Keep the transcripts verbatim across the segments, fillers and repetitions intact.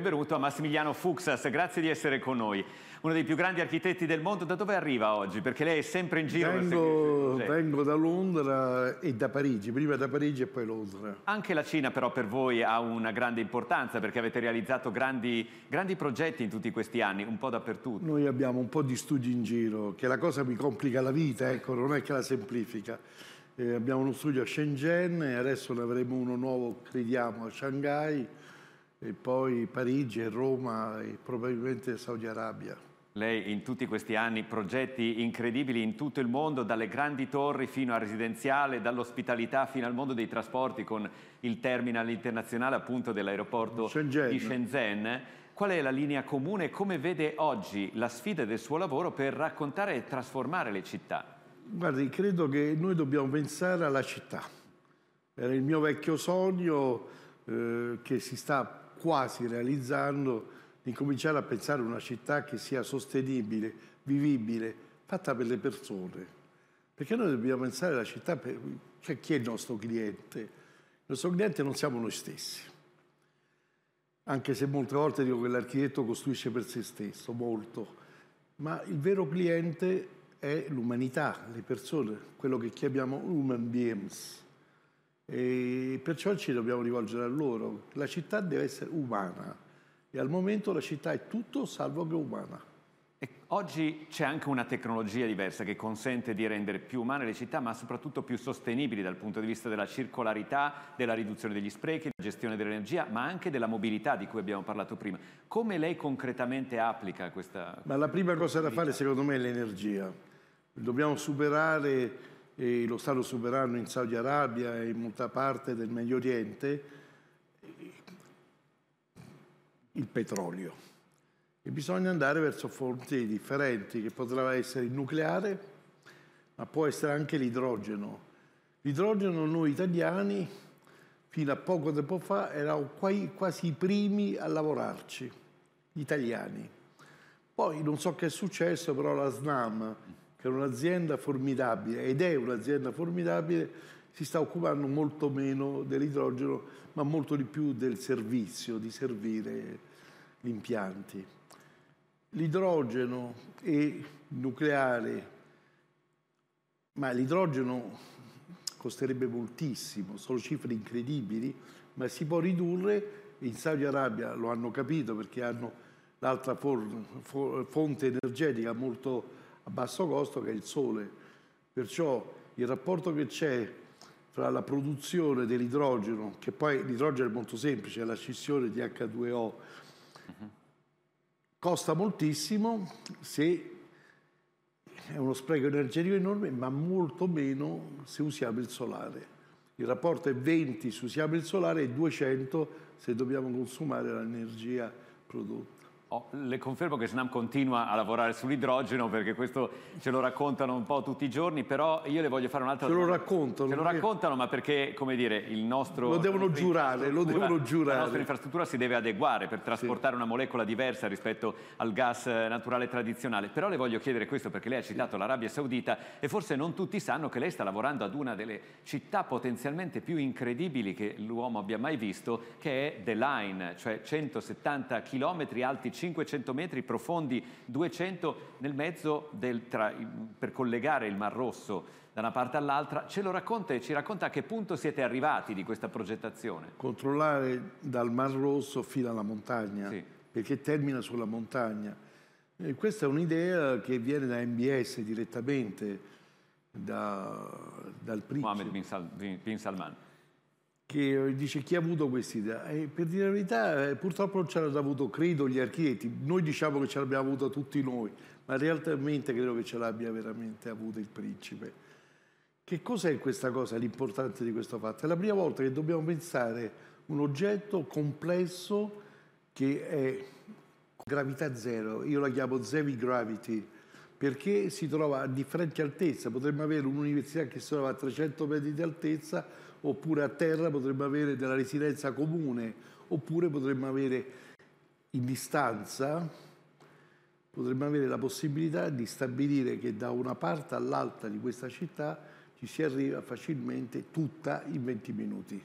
benvenuto a Massimiliano Fuksas, grazie di essere con noi, uno dei più grandi architetti del mondo. Da dove arriva oggi? Perché lei è sempre in giro. Vengo, vengo da Londra e da Parigi, prima da Parigi e poi Londra. Anche la Cina però per voi ha una grande importanza, perché avete realizzato grandi, grandi progetti in tutti questi anni, un po' dappertutto. Noi abbiamo un po' di studi in giro, che la cosa mi complica la vita, ecco, non è che la semplifica. Eh, abbiamo uno studio a Shenzhen e adesso ne avremo uno nuovo, crediamo, a Shanghai, e poi Parigi e Roma e probabilmente Saudi Arabia. Lei in tutti questi anni progetti incredibili in tutto il mondo, dalle grandi torri fino a residenziale, dall'ospitalità fino al mondo dei trasporti con il terminal internazionale appunto dell'aeroporto di Shenzhen. Qual è la linea comune e come vede oggi la sfida del suo lavoro per raccontare e trasformare le città? Guardi, credo che noi dobbiamo pensare alla città. Era il mio vecchio sogno eh, che si sta quasi realizzando, di cominciare a pensare a una città che sia sostenibile, vivibile, fatta per le persone. Perché noi dobbiamo pensare alla città, per, cioè chi è il nostro cliente? Il nostro cliente non siamo noi stessi. Anche se molte volte dico che l'architetto costruisce per se stesso, molto. Ma il vero cliente è l'umanità, le persone, quello che chiamiamo human beings, e perciò ci dobbiamo rivolgere a loro. La città deve essere umana e al momento la città è tutto salvo che umana. E oggi c'è anche una tecnologia diversa che consente di rendere più umane le città, ma soprattutto più sostenibili dal punto di vista della circolarità, della riduzione degli sprechi, della gestione dell'energia, ma anche della mobilità di cui abbiamo parlato prima. Come lei concretamente applica questa... Ma la prima cosa da fare secondo me è l'energia. Dobbiamo superare, e lo stanno superando in Saudi Arabia e in molta parte del Medio Oriente, il petrolio. E bisogna andare verso fonti differenti, che potrà essere il nucleare, ma può essere anche l'idrogeno. L'idrogeno noi italiani, fino a poco tempo fa, eravamo quasi i primi a lavorarci, gli italiani. Poi non so che è successo, però la SNAM, che è un'azienda formidabile, ed è un'azienda formidabile, si sta occupando molto meno dell'idrogeno, ma molto di più del servizio, di servire gli impianti. L'idrogeno e il nucleare, ma l'idrogeno costerebbe moltissimo, sono cifre incredibili, ma si può ridurre. In Saudi Arabia lo hanno capito perché hanno l'altra fonte energetica molto a basso costo che è il sole. Perciò il rapporto che c'è fra la produzione dell'idrogeno, che poi l'idrogeno è molto semplice, è la scissione di acca due O, mm-hmm. Costa moltissimo, se è uno spreco energetico enorme, ma molto meno se usiamo il solare. Il rapporto è venti se usiamo il solare e duecento se dobbiamo consumare l'energia prodotta. Oh, le confermo che SNAM continua a lavorare sull'idrogeno, perché questo ce lo raccontano un po' tutti i giorni, però io le voglio fare un'altra domanda. Ce lo raccontano. Ce lo raccontano, ma perché, come dire, il nostro... Lo devono giurare, lo devono giurare. La nostra infrastruttura si deve adeguare per trasportare, sì, una molecola diversa rispetto al gas naturale tradizionale. Però le voglio chiedere questo, perché lei ha citato l'Arabia Saudita e forse non tutti sanno che lei sta lavorando ad una delle città potenzialmente più incredibili che l'uomo abbia mai visto, che è The Line, cioè centosettanta chilometri alti cinquecento metri, profondi duecento, nel mezzo del tra, per collegare il Mar Rosso da una parte all'altra. Ce lo racconta e ci racconta a che punto siete arrivati di questa progettazione. Controllare dal Mar Rosso fino alla montagna, sì, perché termina sulla montagna. E questa è un'idea che viene da M B S direttamente, da, dal principe Mohamed bin, Sal, bin, bin Salman, che dice chi ha avuto quest'idea. E per dire la verità purtroppo non ce l'hanno avuto, credo, gli architetti. Noi diciamo che ce l'abbiamo avuta tutti noi, ma realmente credo che ce l'abbia veramente avuta il principe. Che cos'è questa cosa, l'importante di questo fatto? È la prima volta che dobbiamo pensare un oggetto complesso che è gravità zero, io la chiamo zero gravity, perché si trova a differenti altezze. Potremmo avere un'università che si trova a trecento metri di altezza, oppure a terra potremmo avere della residenza comune, oppure potremmo avere in distanza, potremmo avere la possibilità di stabilire che da una parte all'altra di questa città ci si arriva facilmente tutta in venti minuti.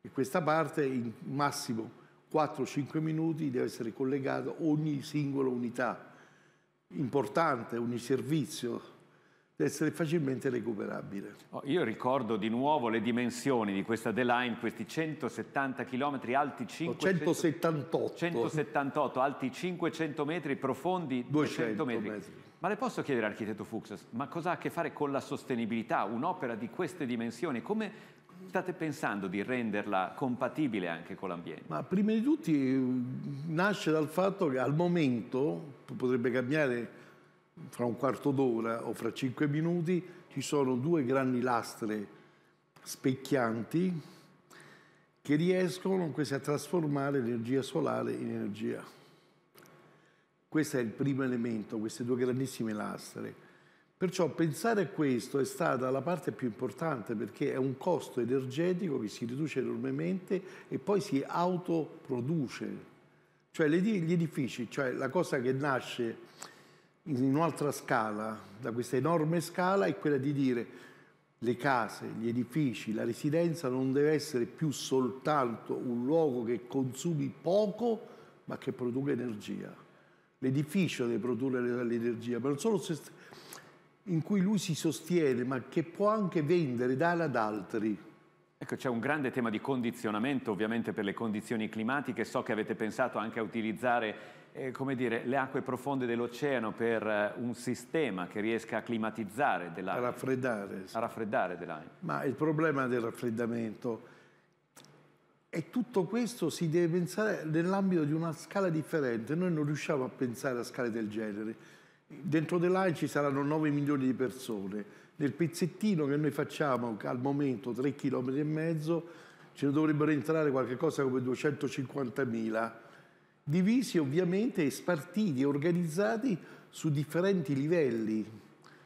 E questa parte in massimo quattro cinque minuti deve essere collegato ogni singola unità importante, ogni servizio, deve essere facilmente recuperabile. Oh, io ricordo di nuovo le dimensioni di questa The Line, questi centosettanta chilometri alti cinquecento, centosettantotto. centosettantotto, alti cinquecento metri, profondi duecento metri. metri. Ma le posso chiedere, architetto Fuksas, ma cosa ha a che fare con la sostenibilità? Un'opera di queste dimensioni, come state pensando di renderla compatibile anche con l'ambiente? Ma prima di tutti nasce dal fatto che al momento, potrebbe cambiare fra un quarto d'ora o fra cinque minuti, ci sono due grandi lastre specchianti che riescono queste, a trasformare l'energia solare in energia. Questo è il primo elemento, queste due grandissime lastre. Perciò pensare a questo è stata la parte più importante, perché è un costo energetico che si riduce enormemente e poi si autoproduce. Cioè gli edifici, cioè la cosa che nasce in un'altra scala, da questa enorme scala, è quella di dire le case, gli edifici, la residenza non deve essere più soltanto un luogo che consumi poco ma che produca energia. L'edificio deve produrre l'energia, ma non solo se in cui lui si sostiene, ma che può anche vendere, dare ad altri. Ecco, c'è un grande tema di condizionamento, ovviamente per le condizioni climatiche. So che avete pensato anche a utilizzare eh, come dire, le acque profonde dell'oceano per eh, un sistema che riesca a climatizzare The Line. A raffreddare. Sì. A raffreddare The Line. Ma il problema del raffreddamento è tutto questo, si deve pensare nell'ambito di una scala differente. Noi non riusciamo a pensare a scale del genere. Dentro The Line ci saranno nove milioni di persone. Nel pezzettino che noi facciamo al momento, tre chilometri e mezzo, ce ne dovrebbero entrare qualche cosa come duecentocinquantamila, divisi ovviamente e spartiti e organizzati su differenti livelli,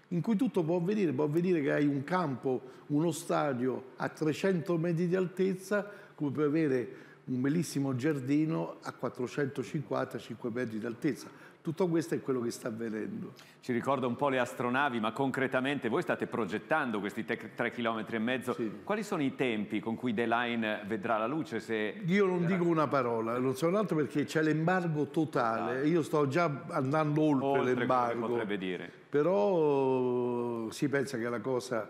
in cui tutto può avvenire. Può avvenire che hai un campo, uno stadio a trecento metri di altezza, come puoi avere un bellissimo giardino a quattrocentocinquantacinque metri di altezza. Tutto questo è quello che sta avvenendo. Ci ricorda un po' le astronavi, ma concretamente voi state progettando questi tre chilometri e mezzo. Sì. Quali sono i tempi con cui The Line vedrà la luce? Se Io non vedrà... dico una parola, non so altro, perché c'è l'embargo totale. No. Io sto già andando oltre, oltre l'embargo. Potrebbe dire. Però si pensa che la cosa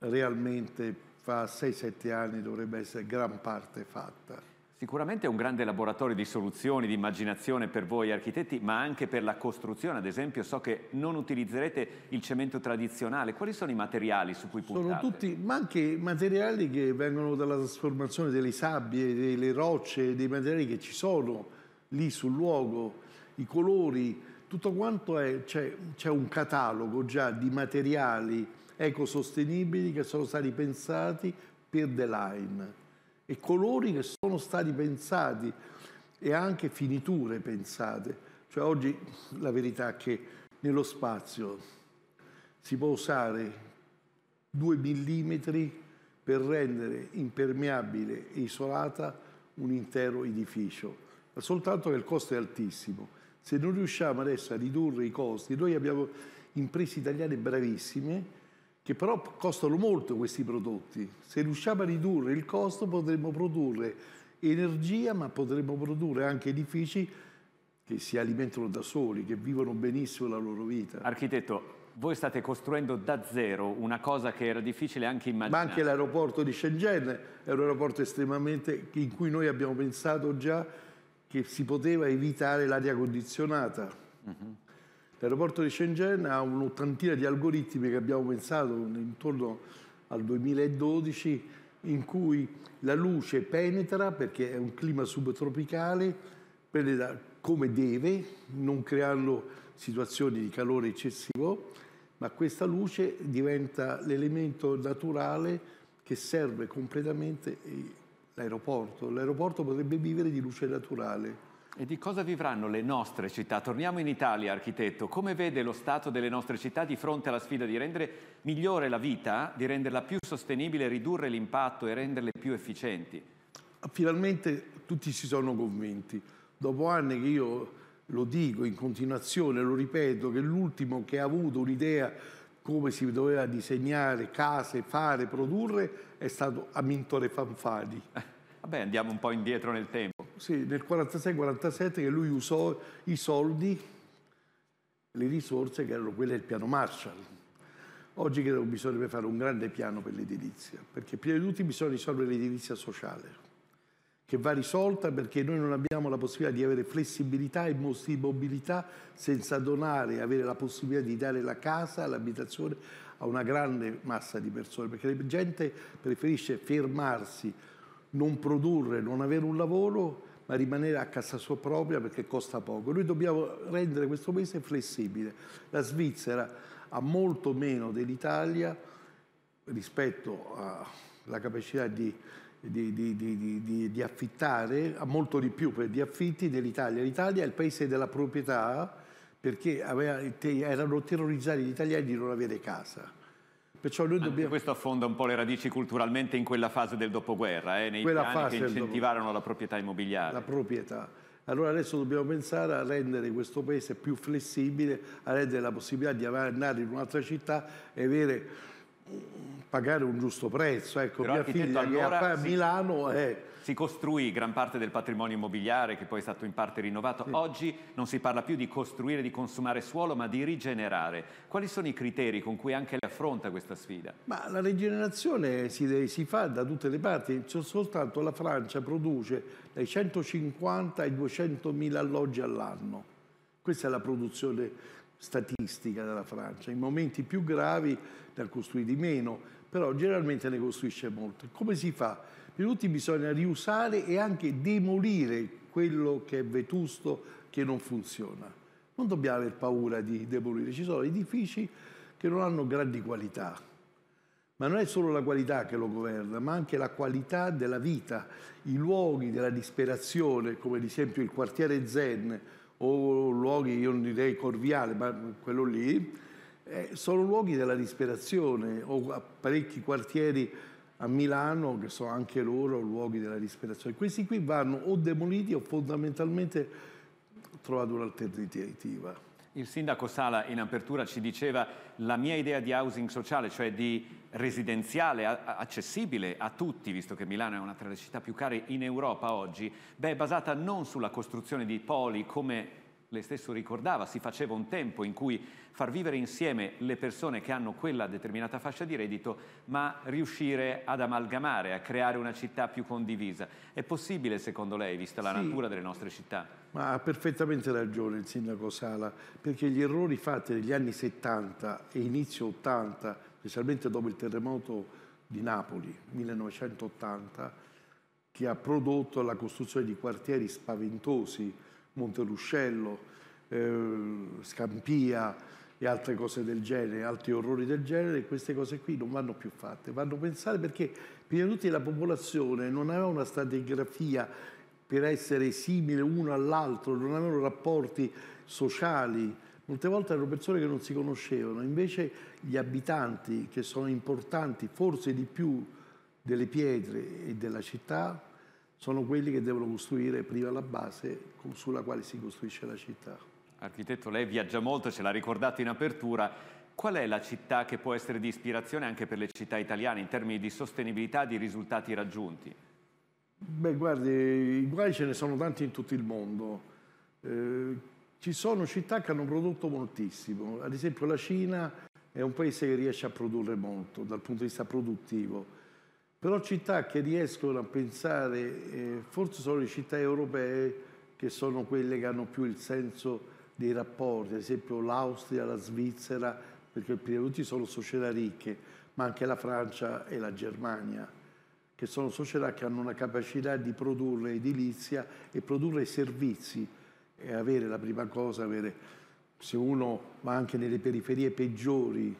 realmente fa sei sette anni dovrebbe essere gran parte fatta. Sicuramente è un grande laboratorio di soluzioni, di immaginazione per voi architetti, ma anche per la costruzione. Ad esempio, so che non utilizzerete il cemento tradizionale. Quali sono i materiali su cui puntate? Sono tutti, ma anche materiali che vengono dalla trasformazione delle sabbie, delle rocce, dei materiali che ci sono lì sul luogo, i colori, tutto quanto è. C'è un catalogo già di materiali ecosostenibili che sono stati pensati per The Line, e colori che sono stati pensati e anche finiture pensate. Cioè oggi la verità è che nello spazio si può usare due millimetri per rendere impermeabile e isolata un intero edificio, ma soltanto che il costo è altissimo. Se non riusciamo adesso a ridurre i costi, noi abbiamo imprese italiane bravissime che però costano molto questi prodotti. Se riusciamo a ridurre il costo potremmo produrre energia, ma potremmo produrre anche edifici che si alimentano da soli, che vivono benissimo la loro vita. Architetto, voi state costruendo da zero una cosa che era difficile anche immaginare. Ma anche l'aeroporto di Shenzhen è un aeroporto estremamente, in cui noi abbiamo pensato già che si poteva evitare l'aria condizionata. Mm-hmm. L'aeroporto di Shenzhen ha un'ottantina di algoritmi che abbiamo pensato intorno al duemiladodici, in cui la luce penetra, perché è un clima subtropicale, penetra come deve, non creando situazioni di calore eccessivo, ma questa luce diventa l'elemento naturale che serve completamente l'aeroporto. L'aeroporto potrebbe vivere di luce naturale. E di cosa vivranno le nostre città? Torniamo in Italia, architetto. Come vede lo stato delle nostre città di fronte alla sfida di rendere migliore la vita, di renderla più sostenibile, ridurre l'impatto e renderle più efficienti? Finalmente tutti si sono convinti. Dopo anni che io lo dico in continuazione, lo ripeto, che l'ultimo che ha avuto un'idea come si doveva disegnare case, fare, produrre, è stato Amintore Fanfani. Vabbè, andiamo un po' indietro nel tempo. sì, nel quarantasei quarantasette che lui usò i soldi, le risorse che erano quelle del piano Marshall. Oggi credo che bisognerebbe fare un grande piano per l'edilizia, perché prima di tutto bisogna risolvere l'edilizia sociale, che va risolta perché noi non abbiamo la possibilità di avere flessibilità e mobilità senza donare, avere la possibilità di dare la casa, l'abitazione a una grande massa di persone, perché la gente preferisce fermarsi, non produrre, non avere un lavoro, ma rimanere a casa sua propria perché costa poco. Noi dobbiamo rendere questo paese flessibile. La Svizzera ha molto meno dell'Italia rispetto alla capacità di, di, di, di, di, di affittare, ha molto di più per gli affitti dell'Italia. L'Italia è il paese della proprietà perché aveva, erano terrorizzati gli italiani di non avere casa. Perciò noi dobbiamo... Questo affonda un po' le radici culturalmente in quella fase del dopoguerra, eh, nei quella piani fase che incentivarono la proprietà immobiliare. La proprietà. Allora adesso dobbiamo pensare a rendere questo paese più flessibile, a rendere la possibilità di andare in un'altra città e avere, pagare un giusto prezzo. Ecco, però, mia figlia allora che a si, Milano è... Si costruì gran parte del patrimonio immobiliare che poi è stato in parte rinnovato. Sì. Oggi non si parla più di costruire, di consumare suolo, ma di rigenerare. Quali sono i criteri con cui anche lei affronta questa sfida? Ma la rigenerazione si, si fa da tutte le parti. Soltanto la Francia produce dai centocinquanta ai duecentomila alloggi all'anno. Questa è la produzione statistica della Francia. In momenti più gravi ne ha costruiti meno, però generalmente ne costruisce molto. Come si fa? Per tutti bisogna riusare e anche demolire quello che è vetusto, che non funziona. Non dobbiamo aver paura di demolire. Ci sono edifici che non hanno grandi qualità, ma non è solo la qualità che lo governa, ma anche la qualità della vita, i luoghi della disperazione, come ad esempio il quartiere Zen, o luoghi, io non direi Corviale, ma quello lì, eh, sono luoghi della disperazione, o parecchi quartieri a Milano che sono anche loro luoghi della disperazione. Questi qui vanno o demoliti o fondamentalmente trovate un'alternativa. Il sindaco Sala in apertura ci diceva la mia idea di housing sociale, cioè di residenziale accessibile a tutti, visto che Milano è una tra le città più care in Europa oggi, beh, è basata non sulla costruzione di poli come lei stesso ricordava, si faceva un tempo in cui far vivere insieme le persone che hanno quella determinata fascia di reddito, ma riuscire ad amalgamare, a creare una città più condivisa. È possibile, secondo lei, vista la sì, natura delle nostre città? Ma ha perfettamente ragione il sindaco Sala, perché gli errori fatti negli anni settanta e inizio ottanta, specialmente dopo il terremoto di Napoli, millenovecentottanta, che ha prodotto la costruzione di quartieri spaventosi, Monteruscello, eh, Scampia e altre cose del genere, altri orrori del genere, queste cose qui non vanno più fatte, vanno pensate perché prima di tutto la popolazione non aveva una stratigrafia per essere simile uno all'altro, non avevano rapporti sociali, molte volte erano persone che non si conoscevano, invece gli abitanti che sono importanti forse di più delle pietre e della città sono quelli che devono costruire prima la base sulla quale si costruisce la città. Architetto, lei viaggia molto, ce l'ha ricordato in apertura. Qual è la città che può essere di ispirazione anche per le città italiane in termini di sostenibilità, di risultati raggiunti? Beh, guardi, i guai ce ne sono tanti in tutto il mondo. Eh, ci sono città che hanno prodotto moltissimo. Ad esempio la Cina è un paese che riesce a produrre molto dal punto di vista produttivo. Però città che riescono a pensare, eh, forse sono le città europee che sono quelle che hanno più il senso dei rapporti, ad esempio l'Austria, la Svizzera, perché prima di tutti sono società ricche, ma anche la Francia e la Germania, che sono società che hanno una capacità di produrre edilizia e produrre servizi e avere la prima cosa, avere, se uno va anche nelle periferie peggiori,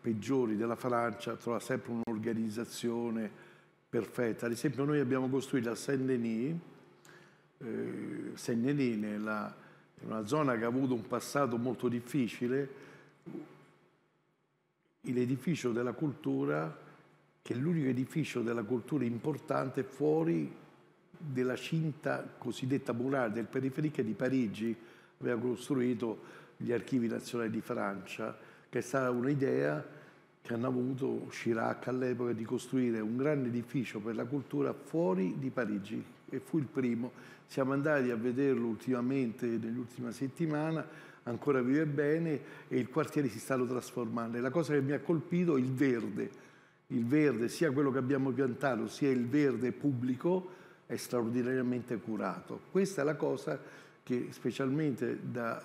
peggiori della Francia, trova sempre un'organizzazione perfetta. Ad esempio noi abbiamo costruito a Saint-Denis, eh, Saint-Denis nella, in una zona che ha avuto un passato molto difficile, l'edificio della cultura, che è l'unico edificio della cultura importante fuori della cinta cosiddetta murale del periferico di Parigi, aveva costruito gli archivi nazionali di Francia, che è stata un'idea che hanno avuto Chirac all'epoca di costruire un grande edificio per la cultura fuori di Parigi, e fu il primo. Siamo andati a vederlo ultimamente, nell'ultima settimana, ancora vive bene e il quartiere si sta trasformando. E la cosa che mi ha colpito è il verde, il verde, sia quello che abbiamo piantato, sia il verde pubblico, è straordinariamente curato. Questa è la cosa che specialmente da,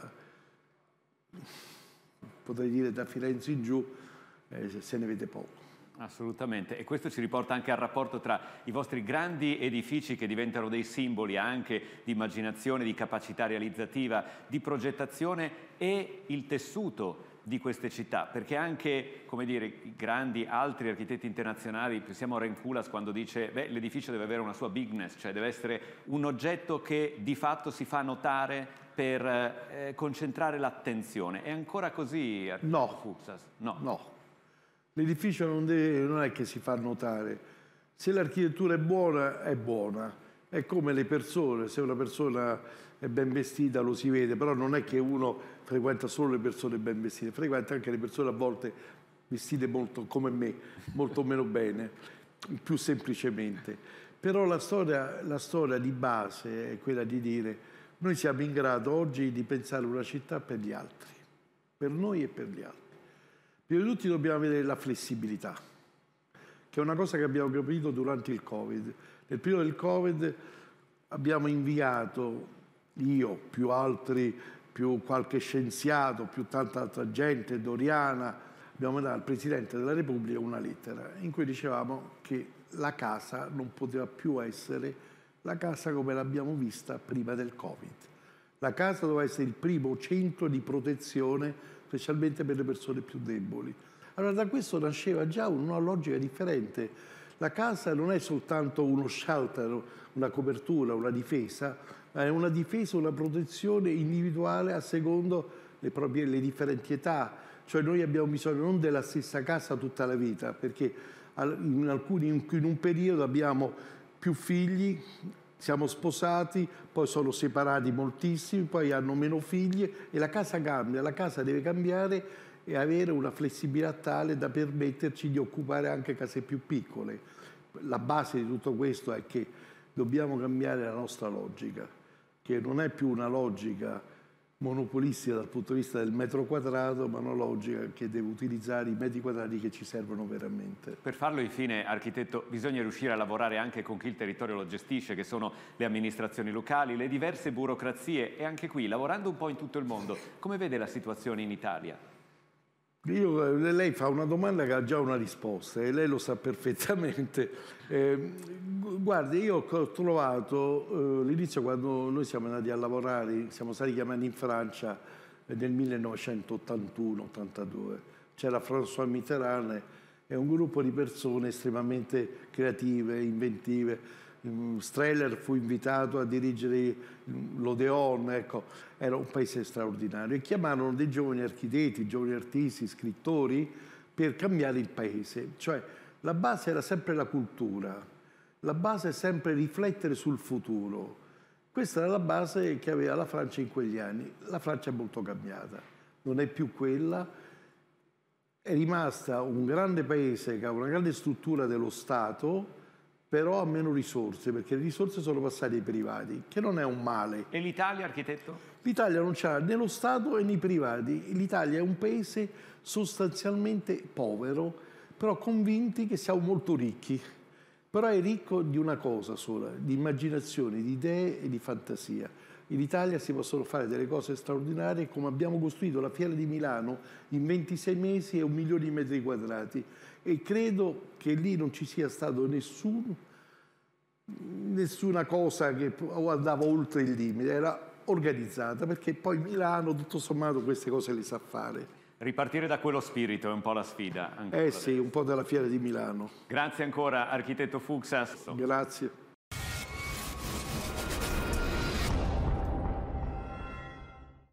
potrei dire, da Firenze in giù eh, se ne vede poco. Assolutamente, e questo ci riporta anche al rapporto tra i vostri grandi edifici che diventano dei simboli anche di immaginazione, di capacità realizzativa, di progettazione, e il tessuto di queste città, perché anche, come dire, i grandi altri architetti internazionali, pensiamo a Renkulas quando dice beh, l'edificio deve avere una sua bigness, cioè deve essere un oggetto che di fatto si fa notare per eh, concentrare l'attenzione. È ancora così, no. Fuksas? No, no. L'edificio non, non è che si fa notare. Se l'architettura è buona, è buona. È come le persone, se una persona è ben vestita lo si vede, però non è che uno frequenta solo le persone ben vestite, frequenta anche le persone a volte vestite molto, come me, molto meno bene, più semplicemente. Però la storia, la storia di base è quella di dire noi siamo in grado oggi di pensare una città per gli altri, per noi e per gli altri. Prima di tutti dobbiamo vedere la flessibilità, che è una cosa che abbiamo capito durante il Covid. Nel periodo del Covid abbiamo inviato, io, più altri, più qualche scienziato, più tanta altra gente, Doriana, abbiamo mandato al Presidente della Repubblica una lettera in cui dicevamo che la casa non poteva più essere la casa come l'abbiamo vista prima del Covid. La casa doveva essere il primo centro di protezione specialmente per le persone più deboli. Allora da questo nasceva già una logica differente. La casa non è soltanto uno shelter, una copertura, una difesa, ma è una difesa, una protezione individuale a secondo le proprie le differenti età. Cioè noi abbiamo bisogno non della stessa casa tutta la vita, perché in, alcuni, in un periodo abbiamo più figli, siamo sposati, poi sono separati moltissimi, poi hanno meno figli e la casa cambia, la casa deve cambiare e avere una flessibilità tale da permetterci di occupare anche case più piccole. La base di tutto questo è che dobbiamo cambiare la nostra logica, che non è più una logica monopolistica dal punto di vista del metro quadrato, ma una logica che deve utilizzare i metri quadrati che ci servono veramente. Per farlo, infine, architetto, bisogna riuscire a lavorare anche con chi il territorio lo gestisce, che sono le amministrazioni locali, le diverse burocrazie, e anche qui, lavorando un po' in tutto il mondo, come vede la situazione in Italia? Io, lei fa una domanda che ha già una risposta, e lei lo sa perfettamente. Eh, guardi, io ho trovato, eh, all'inizio quando noi siamo andati a lavorare, siamo stati chiamati in Francia eh, nel millenovecentottantuno ottantadue, c'era François Mitterrand e un gruppo di persone estremamente creative, inventive. Strehler fu invitato a dirigere l'Odeon, ecco, era un paese straordinario, e chiamarono dei giovani architetti, giovani artisti, scrittori per cambiare il paese. Cioè la base era sempre la cultura, la base è sempre riflettere sul futuro. Questa era la base che aveva la Francia in quegli anni. La Francia è molto cambiata, non è più quella, è rimasta un grande paese che ha una grande struttura dello Stato, però ha meno risorse, perché le risorse sono passate ai privati, che non è un male. E l'Italia, architetto? L'Italia non c'ha né lo Stato né i privati. L'Italia è un paese sostanzialmente povero, però convinti che siamo molto ricchi. Però è ricco di una cosa sola, di immaginazione, di idee e di fantasia. In Italia si possono fare delle cose straordinarie, come abbiamo costruito la Fiera di Milano in ventisei mesi e un milione di metri quadrati. E credo che lì non ci sia stato nessun, nessuna cosa che andava oltre il limite, era organizzata, perché poi Milano tutto sommato queste cose le sa fare. Ripartire da quello spirito è un po' la sfida. Eh sì, adesso. Un po' dalla Fiera di Milano. Grazie ancora architetto Fuksas. Grazie.